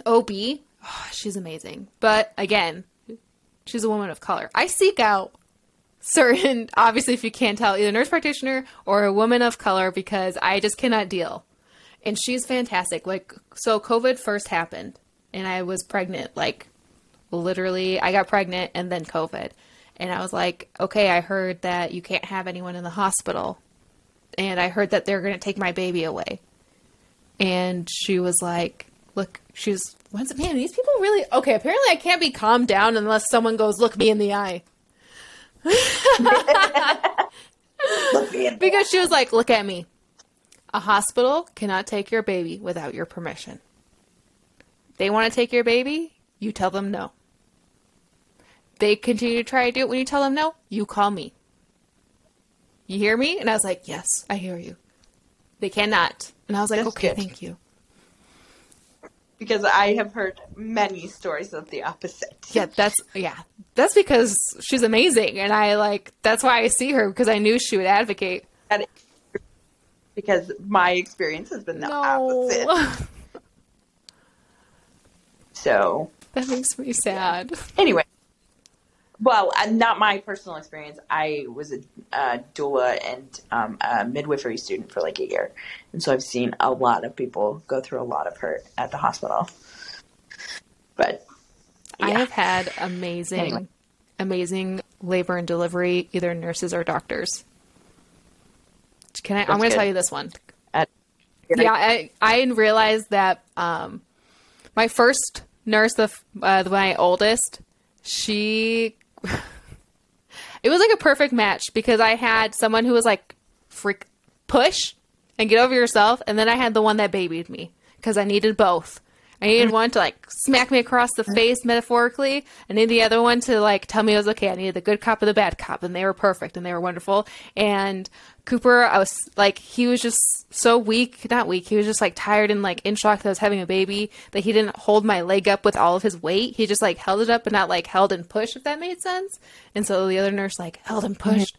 OB, she's amazing. But again, she's a woman of color. I seek out certain, obviously, if you can't tell, either nurse practitioner or a woman of color because I just cannot deal. And she's fantastic. Like, so COVID first happened and I was pregnant. Like, literally, I got pregnant and then COVID. And I was like, okay, I heard that you can't have anyone in the hospital. And I heard that they're going to take my baby away. And she was like, look, man, these people really, okay, apparently I can't be calmed down unless someone goes, look me in the eye. Because she was like, look at me. A hospital cannot take your baby without your permission. They want to take your baby, you tell them no. They continue to try to do it when you tell them no, you call me. You hear me? And I was like, yes, I hear you. They cannot. And I was like, that's okay, good. Thank you. Because I have heard many stories of the opposite. That's because she's amazing. And I that's why I see her, because I knew she would advocate. Because my experience has been the opposite. So. That makes me sad. Anyway. Well, not my personal experience. I was a doula and a midwifery student for like a year. And so I've seen a lot of people go through a lot of hurt at the hospital. But yeah. I have had amazing labor and delivery, either nurses or doctors. I'm going to tell you this one. I realized that my first nurse, my oldest, she – it was like a perfect match because I had someone who was like, freak, push and get over yourself. And then I had the one that babied me because I needed both. I needed one to like smack me across the face metaphorically. I needed the other one to like tell me it was okay. I needed the good cop and the bad cop, and they were perfect and they were wonderful. And Cooper, I was like, he was just so weak, not weak. He was just like tired and like in shock that I was having a baby, that he didn't hold my leg up with all of his weight. He just like held it up but not like held and pushed, if that made sense. And so the other nurse like held and pushed.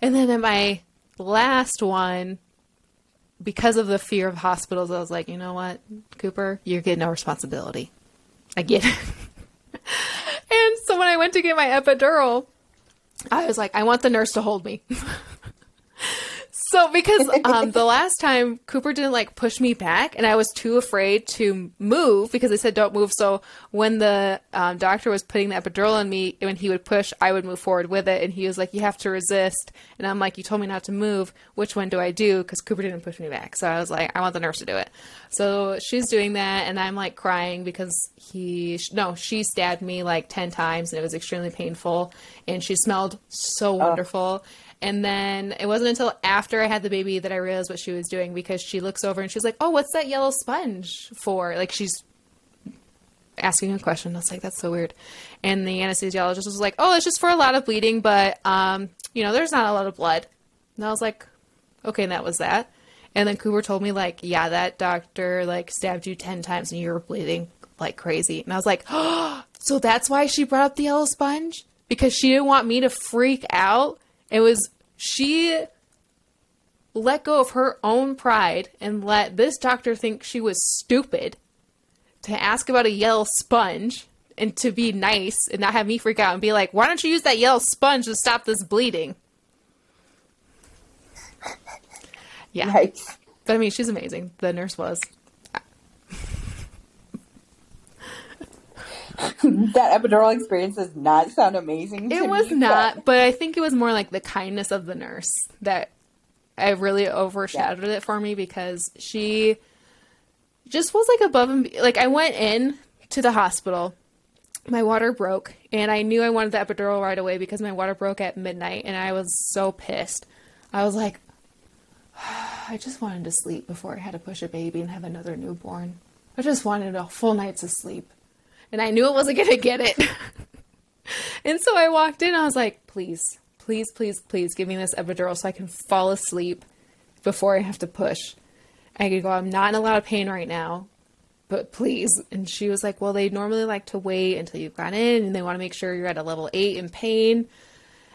And then in my last one, because of the fear of hospitals, I was like, you know what, Cooper, you get no responsibility. I get it. And so when I went to get my epidural, I was like, I want the nurse to hold me. So because the last time Cooper didn't like push me back, and I was too afraid to move because they said don't move. So when the doctor was putting the epidural on me, when he would push, I would move forward with it. And he was like, you have to resist. And I'm like, you told me not to move. Which one do I do? Because Cooper didn't push me back. So I was like, I want the nurse to do it. So she's doing that. And I'm like crying because she stabbed me like 10 times and it was extremely painful. And she smelled so wonderful. And then it wasn't until after I had the baby that I realized what she was doing, because she looks over and she's like, oh, what's that yellow sponge for? Like, she's asking a question. I was like, that's so weird. And the anesthesiologist was like, oh, it's just for a lot of bleeding, but, there's not a lot of blood. And I was like, okay, and that was that. And then Cooper told me, like, yeah, that doctor, like, stabbed you 10 times and you were bleeding like crazy. And I was like, oh, so that's why she brought up the yellow sponge? Because she didn't want me to freak out. It was... She let go of her own pride and let this doctor think she was stupid to ask about a yellow sponge and to be nice and not have me freak out and be like, why don't you use that yellow sponge to stop this bleeding? Yeah. Right. But I mean, she's amazing. The nurse was. That epidural experience does not sound amazing to me. It was not, but I think it was more like the kindness of the nurse that I really overshadowed it for me, because she just was like above and like, I went in to the hospital, my water broke, and I knew I wanted the epidural right away because my water broke at midnight, and I was so pissed. I was like, I just wanted to sleep before I had to push a baby and have another newborn. I just wanted a full night's of sleep. And I knew it wasn't going to get it. And so I walked in. I was like, please, please, please, please give me this epidural so I can fall asleep before I have to push. I could go, I'm not in a lot of pain right now, but please. And she was like, well, they normally like to wait until you've gone in, and they want to make sure you're at a level 8 in pain.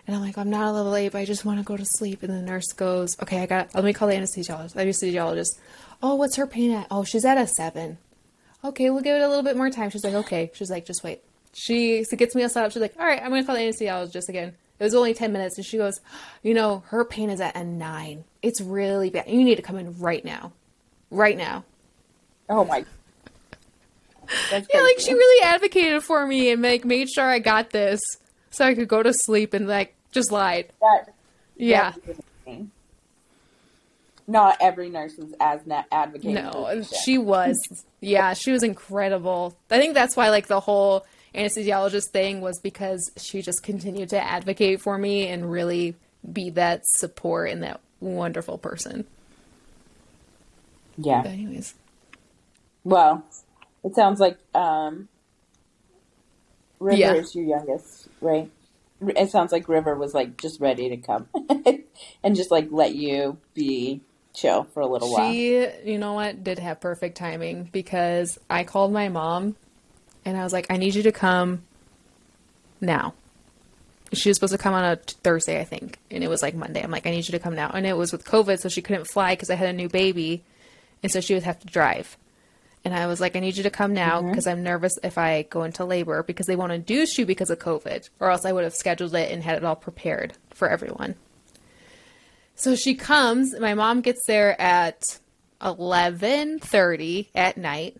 And I'm like, I'm not a level 8, but I just want to go to sleep. And the nurse goes, okay, let me call the anesthesiologist. Oh, what's her pain at? Oh, she's at a 7. Okay, we'll give it a little bit more time. She's like, okay. She's like, just wait. She gets me all set up. She's like, all right, I'm going to call the anesthesiologist again. It was only 10 minutes. And she goes, her pain is at a 9. It's really bad. You need to come in right now. Right now. Oh, my. That's crazy. Yeah, like she really advocated for me and like made sure I got this so I could go to sleep and like just lied. Yeah. Not every nurse is as advocating. No, she was. Yeah, she was incredible. I think that's why like the whole anesthesiologist thing was because she just continued to advocate for me and really be that support and that wonderful person. Yeah. But anyways. Well, it sounds like River is your youngest, right? It sounds like River was like just ready to come and just like let you be chill for a little while. She, did have perfect timing, because I called my mom and I was like, I need you to come now. She was supposed to come on a Thursday, I think. And it was like Monday. I'm like, I need you to come now. And it was with COVID, so she couldn't fly because I had a new baby. And so she would have to drive. And I was like, I need you to come now because I'm nervous if I go into labor because they won't induce you because of COVID, or else I would have scheduled it and had it all prepared for everyone. So she comes. My mom gets there at 11:30 at night.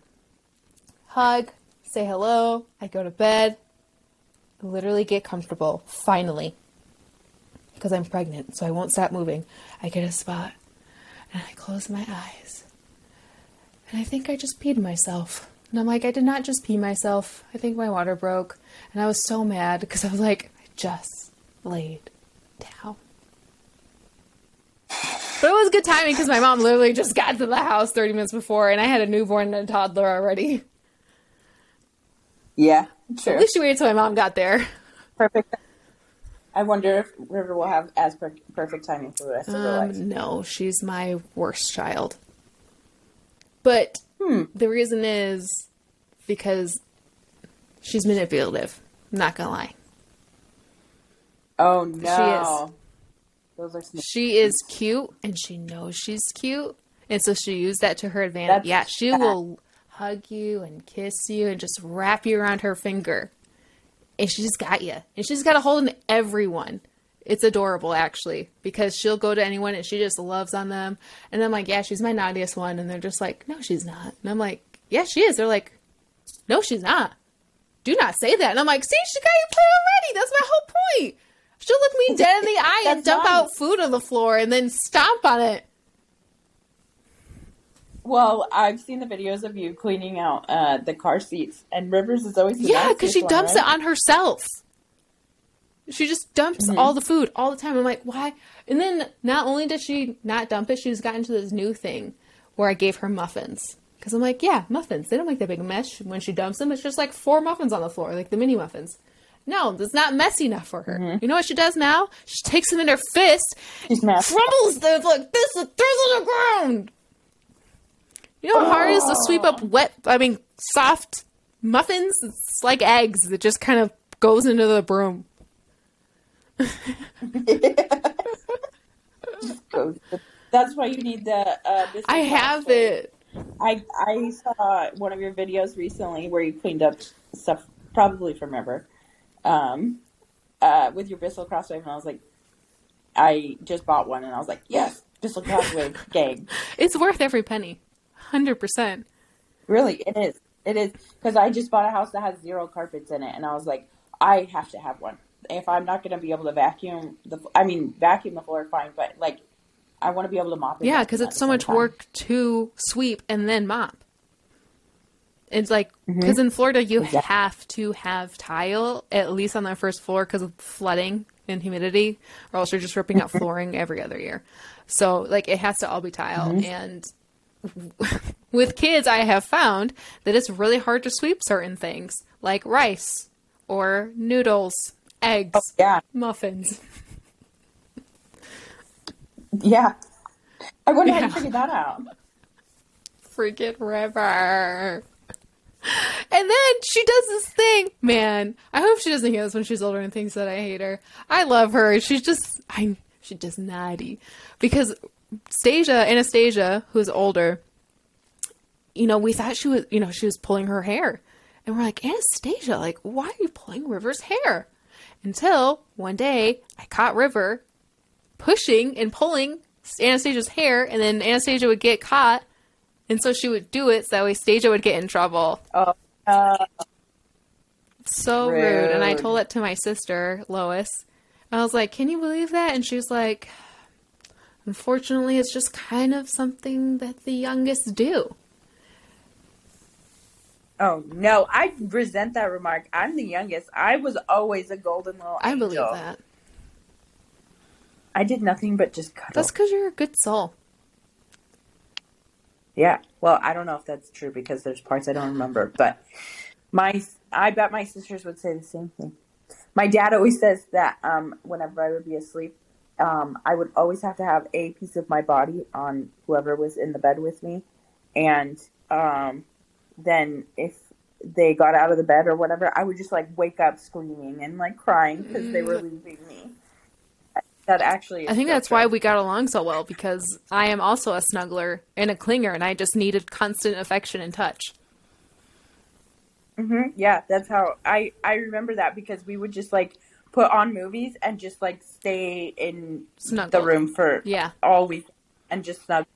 Hug, say hello. I go to bed. Literally get comfortable, finally, because I'm pregnant, so I won't stop moving. I get a spot, and I close my eyes, and I think I just peed myself. And I'm like, I did not just pee myself. I think my water broke, and I was so mad because I was like, I just laid down. But it was good timing because my mom literally just got to the house 30 minutes before, and I had a newborn and a toddler already. Yeah, true. At least she waited till my mom got there. Perfect. I wonder if River will have as perfect timing for the rest of her life. No, she's my worst child. But the reason is because she's manipulative. I'm not going to lie. Oh, no. She is. She is cute, and she knows she's cute. And so she used that to her advantage. Yeah, she will hug you and kiss you and just wrap you around her finger. And she just got you. And she's got a hold on everyone. It's adorable, actually, because she'll go to anyone and she just loves on them. And I'm like, yeah, she's my naughtiest one. And they're just like, no, she's not. And I'm like, yeah, she is. They're like, no, she's not. Do not say that. And I'm like, see, she got you played already. That's my whole point. She'll look me dead in the eye and dump out food on the floor and then stomp on it. Well, I've seen the videos of you cleaning out the car seats, and Rivers is always the nicest because she dumps it on herself. She just dumps all the food all the time. I'm like, why? And then not only did she not dump it, she's gotten to this new thing where I gave her muffins. Because I'm like, yeah, muffins. They don't make that big mess when she dumps them. It's just like 4 muffins on the floor, like the mini muffins. No, that's not messy enough for her. You know what she does now? She takes them in her fist, crumbles them like this, and throws them on the ground. You know how hard it is to sweep up soft muffins? It's like eggs. It just kind of goes into the broom. That's why you need the... I have it. I saw one of your videos recently where you cleaned up stuff, probably from River, with your Bissell Crosswave, and I was like, I just bought one, and I was like, yes, Bissell Crosswave gang. It's worth every penny. 100%. Really, it is. It is. Because I just bought a house that has 0 carpets in it. And I was like, I have to have one. If I'm not going to be able to vacuum the floor, fine. But, like, I want to be able to mop it. Yeah, because it's so much work to sweep and then mop. It's like, because in Florida, you have to have tile, at least on the first floor, because of flooding and humidity. Or else you're just ripping out flooring every other year. So, like, it has to all be tile. And... with kids, I have found that it's really hard to sweep certain things like rice or noodles, eggs, muffins. Yeah. I wonder how you figured that out. Freaking River. And then she does this thing. Man, I hope she doesn't hear this when she's older and thinks that I hate her. I love her. She's just, she's just naughty. Because... Anastasia, who's older, you know, we thought she was pulling her hair, and we're like, Anastasia, like, why are you pulling River's hair? Until one day I caught River pushing and pulling Anastasia's hair, and then Anastasia would get caught, and so she would do it so that way Stasia would get in trouble. Oh, so rude. And I told it to my sister Lois, and I was like, can you believe that? And she was like, unfortunately, it's just kind of something that the youngest do. Oh, no. I resent that remark. I'm the youngest. I was always a golden little angel. I believe that. I did nothing but just cuddle. That's because you're a good soul. Yeah. Well, I don't know if that's true because there's parts I don't remember. But I bet my sisters would say the same thing. My dad always says that whenever I would be asleep, I would always have to have a piece of my body on whoever was in the bed with me. And then if they got out of the bed or whatever, I would just, like, wake up screaming and, like, crying because they were leaving me. That actually is, I think that's why we got along so well, because I am also a snuggler and a clinger, and I just needed constant affection and touch. Mm-hmm. Yeah, that's how I remember that, because we would just like put on movies and just like stay in the room for all week and just snuggle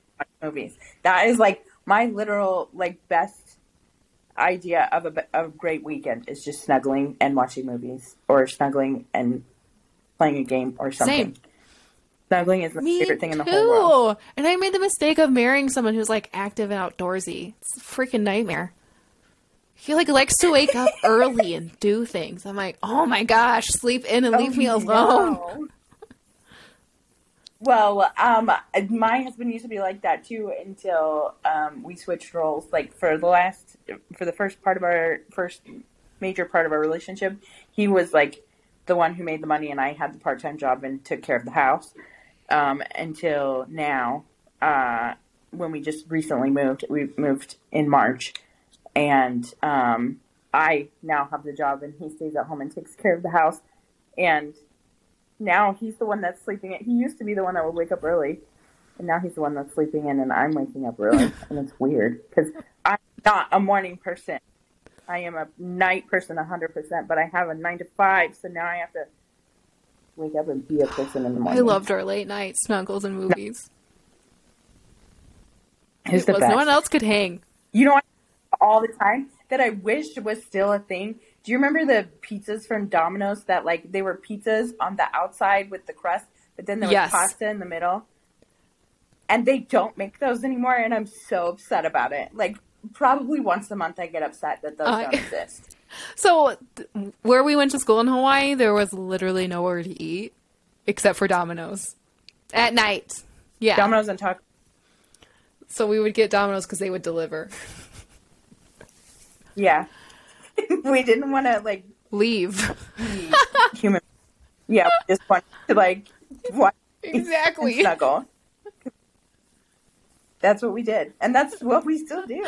movies. That is like my literal like best idea of a great weekend is just snuggling and watching movies, or snuggling and playing a game or something. Same. Snuggling is my favorite thing in the whole world. And I made the mistake of marrying someone who's like active and outdoorsy. It's a freaking nightmare. He like likes to wake up early and do things. I'm like, oh my gosh, sleep in and leave me alone. No. Well, my husband used to be like that too until we switched roles. Like for the first major part of our relationship, he was like the one who made the money, and I had the part-time job and took care of the house until now. When we just recently moved, we moved in March. And I now have the job, and he stays at home and takes care of the house. And now he's the one that's sleeping in. He used to be the one that would wake up early, and now he's the one that's sleeping in, and I'm waking up early. And it's weird because I'm not a morning person. I am a night person 100%, but I have a 9 to 5, so now I have to wake up and be a person in the morning. I loved our late night snuggles and movies. It's the best. No one else could hang. You know what? All the time that I wished was still a thing. Do you remember the pizzas from Domino's that like they were pizzas on the outside with the crust, but then there was pasta in the middle? And they don't make those anymore, and I'm so upset about it. Like probably once a month I get upset that those don't exist. So where we went to school in Hawaii, there was literally nowhere to eat except for Domino's at night. Yeah. Domino's and tacos. So we would get Domino's because they would deliver. Yeah. We didn't want to, like... Leave. Human. Yeah, we just wanted to, like, watch and snuggle. That's what we did. And that's what we still do.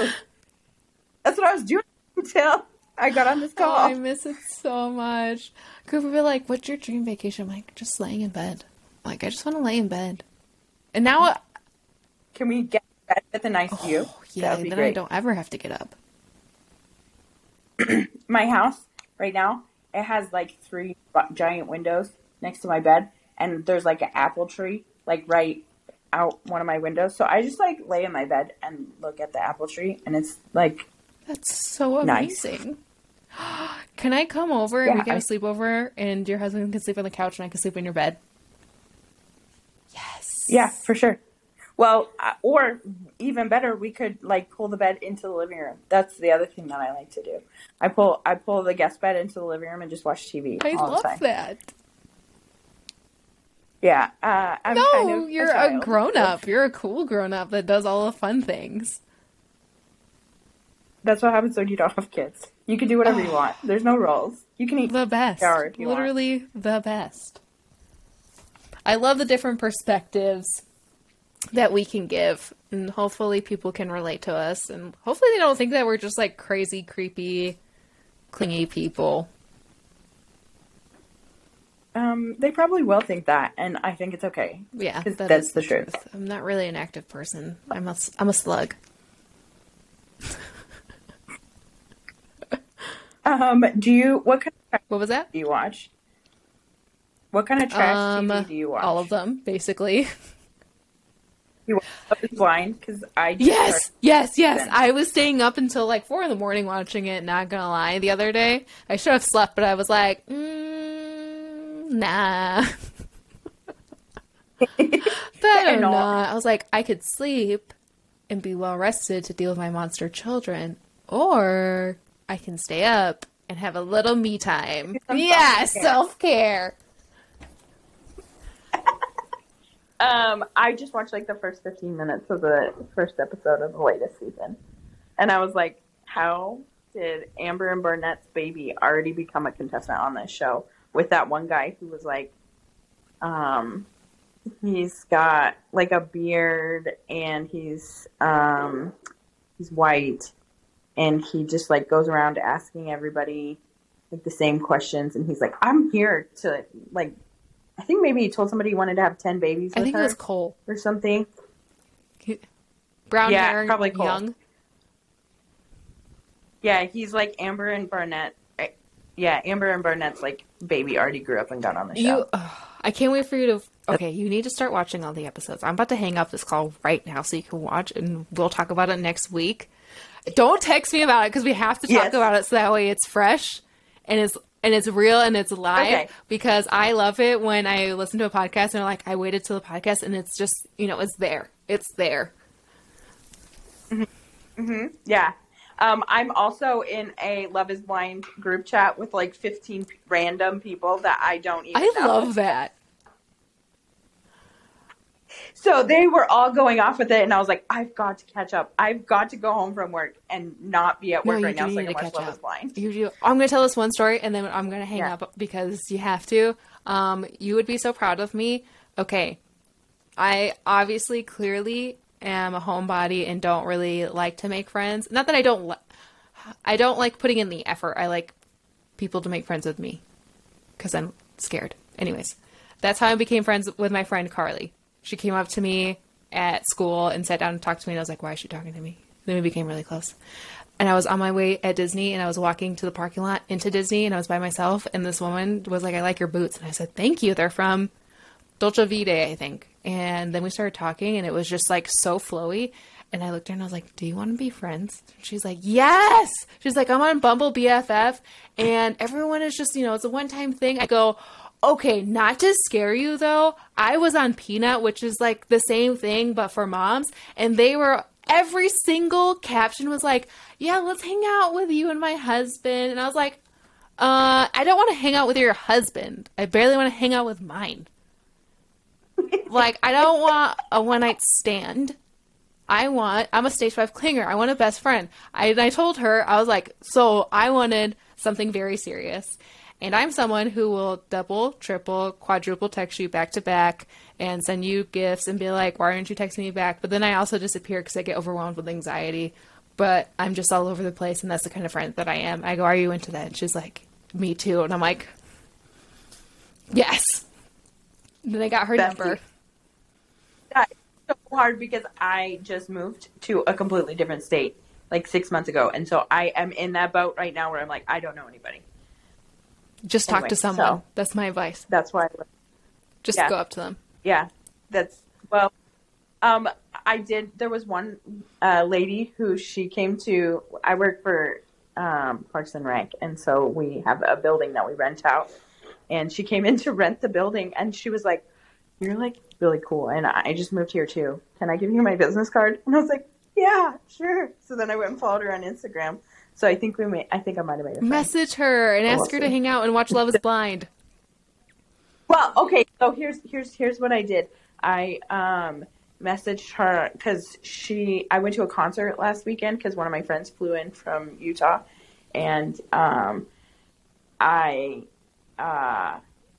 That's what I was doing until I got on this call. Oh, I miss it so much. Cooper would be like, what's your dream vacation? I'm like, just laying in bed. I'm like, I just want to lay in bed. And now... Can we get bed with a nice view? Yeah, and then great. I don't ever have to get up. My house right now, it has like 3 giant windows next to my bed, and there's like an apple tree like right out one of my windows, so I just like lay in my bed and look at the apple tree, and it's like, that's so amazing. Nice. Can I come over and we can have a sleepover, and your husband can sleep on the couch and I can sleep in your bed? Yes. Yeah, for sure. Well, or even better, we could like pull the bed into the living room. That's the other thing that I like to do. I pull the guest bed into the living room and just watch TV. I all love the time. That. Yeah, I'm kind of you're a grown up. You're a cool grown up that does all the fun things. That's what happens when you don't have kids. You can do whatever you want. There's no rules. You can eat the best. If you literally want. The best. I love the different perspectives that we can give, and hopefully people can relate to us, and hopefully they don't think that we're just like crazy, creepy, clingy people. They probably will think that, and I think it's okay. Yeah, that's the truth. I'm not really an active person. I'm a slug. Do you watch? What kind of trash TV do you watch? All of them, basically. You watch Love is Blind? Because Yes. I was staying up until like 4 a.m. watching it, not gonna lie. The other day, I should have slept, but I was like, nah. Better not. I was like, I could sleep and be well rested to deal with my monster children, or I can stay up and have a little me time. Yeah, self-care. I just watched like the first 15 minutes of the first episode of the latest season. And I was like, how did Amber and Barnett's baby already become a contestant on this show with that one guy who was like, he's got like a beard and he's white, and he just like goes around asking everybody like the same questions. And he's like, I'm here to like I think maybe he told somebody he wanted to have 10 babies with her. I think it was Cole. Or something. Brown hair, probably Cole. Young. Yeah, he's like Amber and Barnett. Right? Yeah, Amber and Barnett's like baby already grew up and got on the show. I can't wait for you to... Okay, you need to start watching all the episodes. I'm about to hang up this call right now so you can watch, and we'll talk about it next week. Don't text me about it because we have to talk about it so that way it's fresh and it's real and it's live. Okay. Because I love it when I listen to a podcast and I'm like, I waited till the podcast and it's just, you know, it's there. It's there. Mm-hmm. Mm-hmm. Yeah. I'm also in a Love is Blind group chat with like 15 random people that I don't even know. I love that. So they were all going off with it, and I was like, I've got to catch up. I've got to go home from work and not be at work right now so I can watch Love is Blind. You do. I'm going to tell this one story, and then I'm going to hang up because you have to. You would be so proud of me. Okay. I obviously, clearly... am a homebody and don't really like to make friends. Not that I don't like putting in the effort. I like people to make friends with me because I'm scared. Anyways, that's how I became friends with my friend Carly. She came up to me at school and sat down and talked to me, and I was like, why is she talking to me? Then we became really close. And I was on my way at Disney, and I was walking to the parking lot into Disney, and I was by myself, and this woman was like, I like your boots. And I said, thank you. They're from Dolce Vita, I think. And then we started talking, and it was just like so flowy. And I looked at her and I was like, do you want to be friends? And she's like, yes. She's like, I'm on Bumble BFF and everyone is just, you know, it's a one-time thing. I go, okay, not to scare you though. I was on Peanut, which is like the same thing, but for moms. And they were, every single caption was like, yeah, let's hang out with you and my husband. And I was like, I don't want to hang out with your husband. I barely want to hang out with mine. Like, I don't want a one-night stand. I'm a stage 5 clinger. I want a best friend. I told her, I was like, so I wanted something very serious. And I'm someone who will double, triple, quadruple text you back to back and send you gifts and be like, why aren't you texting me back? But then I also disappear because I get overwhelmed with anxiety. But I'm just all over the place, and that's the kind of friend that I am. I go, are you into that? And she's like, me too. And I'm like, yes. Then I got her number. That's so hard because I just moved to a completely different state like 6 months ago. And so I am in that boat right now where I'm like, I don't know anybody. Just talk to someone. So, that's my advice. That's why. Just go up to them. Yeah. That's, well, I did. There was one lady who she came to, I work for Parks and Rec. And so we have a building that we rent out. And she came in to rent the building, and she was like, you're, like, really cool, and I just moved here, too. Can I give you my business card? And I was like, yeah, sure. So then I went and followed her on Instagram. So I think I might have made a friend. Message her and ask her to hang out and watch Love is Blind. Well, okay, so here's what I did. I messaged her because I went to a concert last weekend because one of my friends flew in from Utah, and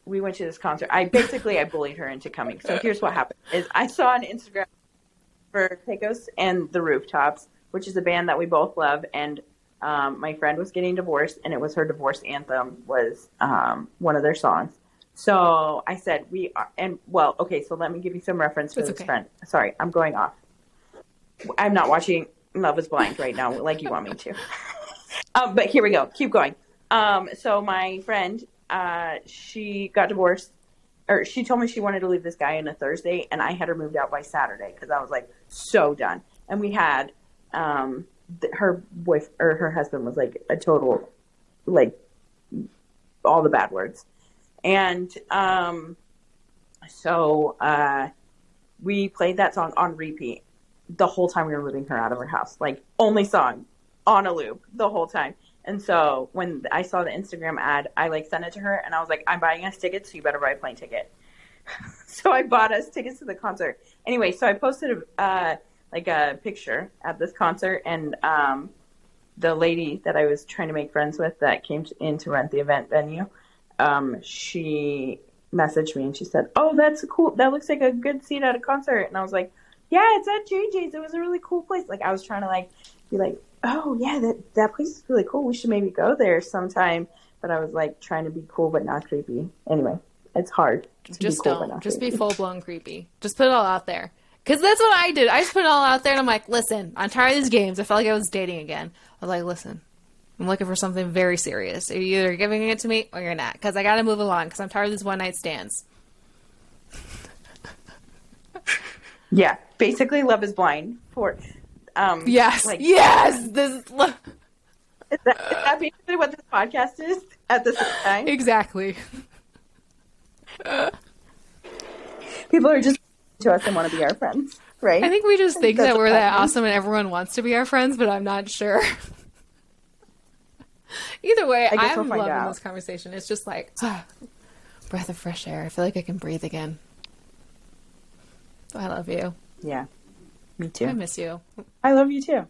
we went to this concert. I bullied her into coming. So here's what happened is I saw an Instagram for Pecos and The Rooftops, which is a band that we both love. And, my friend was getting divorced, and it was her divorce anthem was, one of their songs. So I said, so let me give you some reference for this friend. Sorry, I'm going off. I'm not watching Love is Blind right now. Like you want me to, but here we go. Keep going. So my friend, she got divorced, or she told me she wanted to leave this guy on a Thursday, and I had her moved out by Saturday because I was like so done. And we had her husband was like a total, like all the bad words, and so we played that song on repeat the whole time we were moving her out of her house, like only song on a loop the whole time. And so when I saw the Instagram ad, I like sent it to her, and I was like, I'm buying us tickets, so you better buy a plane ticket. So I bought us tickets to the concert. Anyway, so I posted a picture at this concert, and the lady that I was trying to make friends with that came in to rent the event venue, she messaged me and she said, oh, that's cool. That looks like a good seat at a concert. And I was like, yeah, it's at JJ's. It was a really cool place. Like I was trying to like be like, oh yeah, that place is really cool. We should maybe go there sometime. But I was like trying to be cool, but not creepy. Anyway, it's hard. Just don't. Just be full-blown creepy. Just put it all out there. Because that's what I did. I just put it all out there, and I'm like, listen, I'm tired of these games. I felt like I was dating again. I was like, listen, I'm looking for something very serious. You're either giving it to me or you're not. Because I got to move along because I'm tired of these one-night stands. Yeah. Basically, Love is Blind. For, yes. Like, yes. This is is that basically what this podcast is at this time? Exactly. People are just to us and want to be our friends, right? I think we just think that we're that awesome and everyone wants to be our friends, but I'm not sure. Either way, I'm loving this conversation. It's just like, breath of fresh air. I feel like I can breathe again. I love you. Yeah, me too. I miss you. I love you too.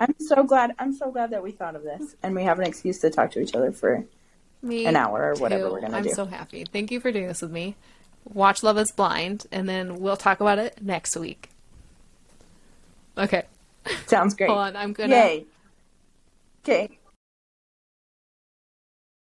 I'm so glad that we thought of this and we have an excuse to talk to each other for an hour or whatever we're going to do. I'm so happy. Thank you for doing this with me. Watch Love is Blind, and then we'll talk about it next week. Okay. Sounds great. Hold on. I'm going to... Yay. Okay.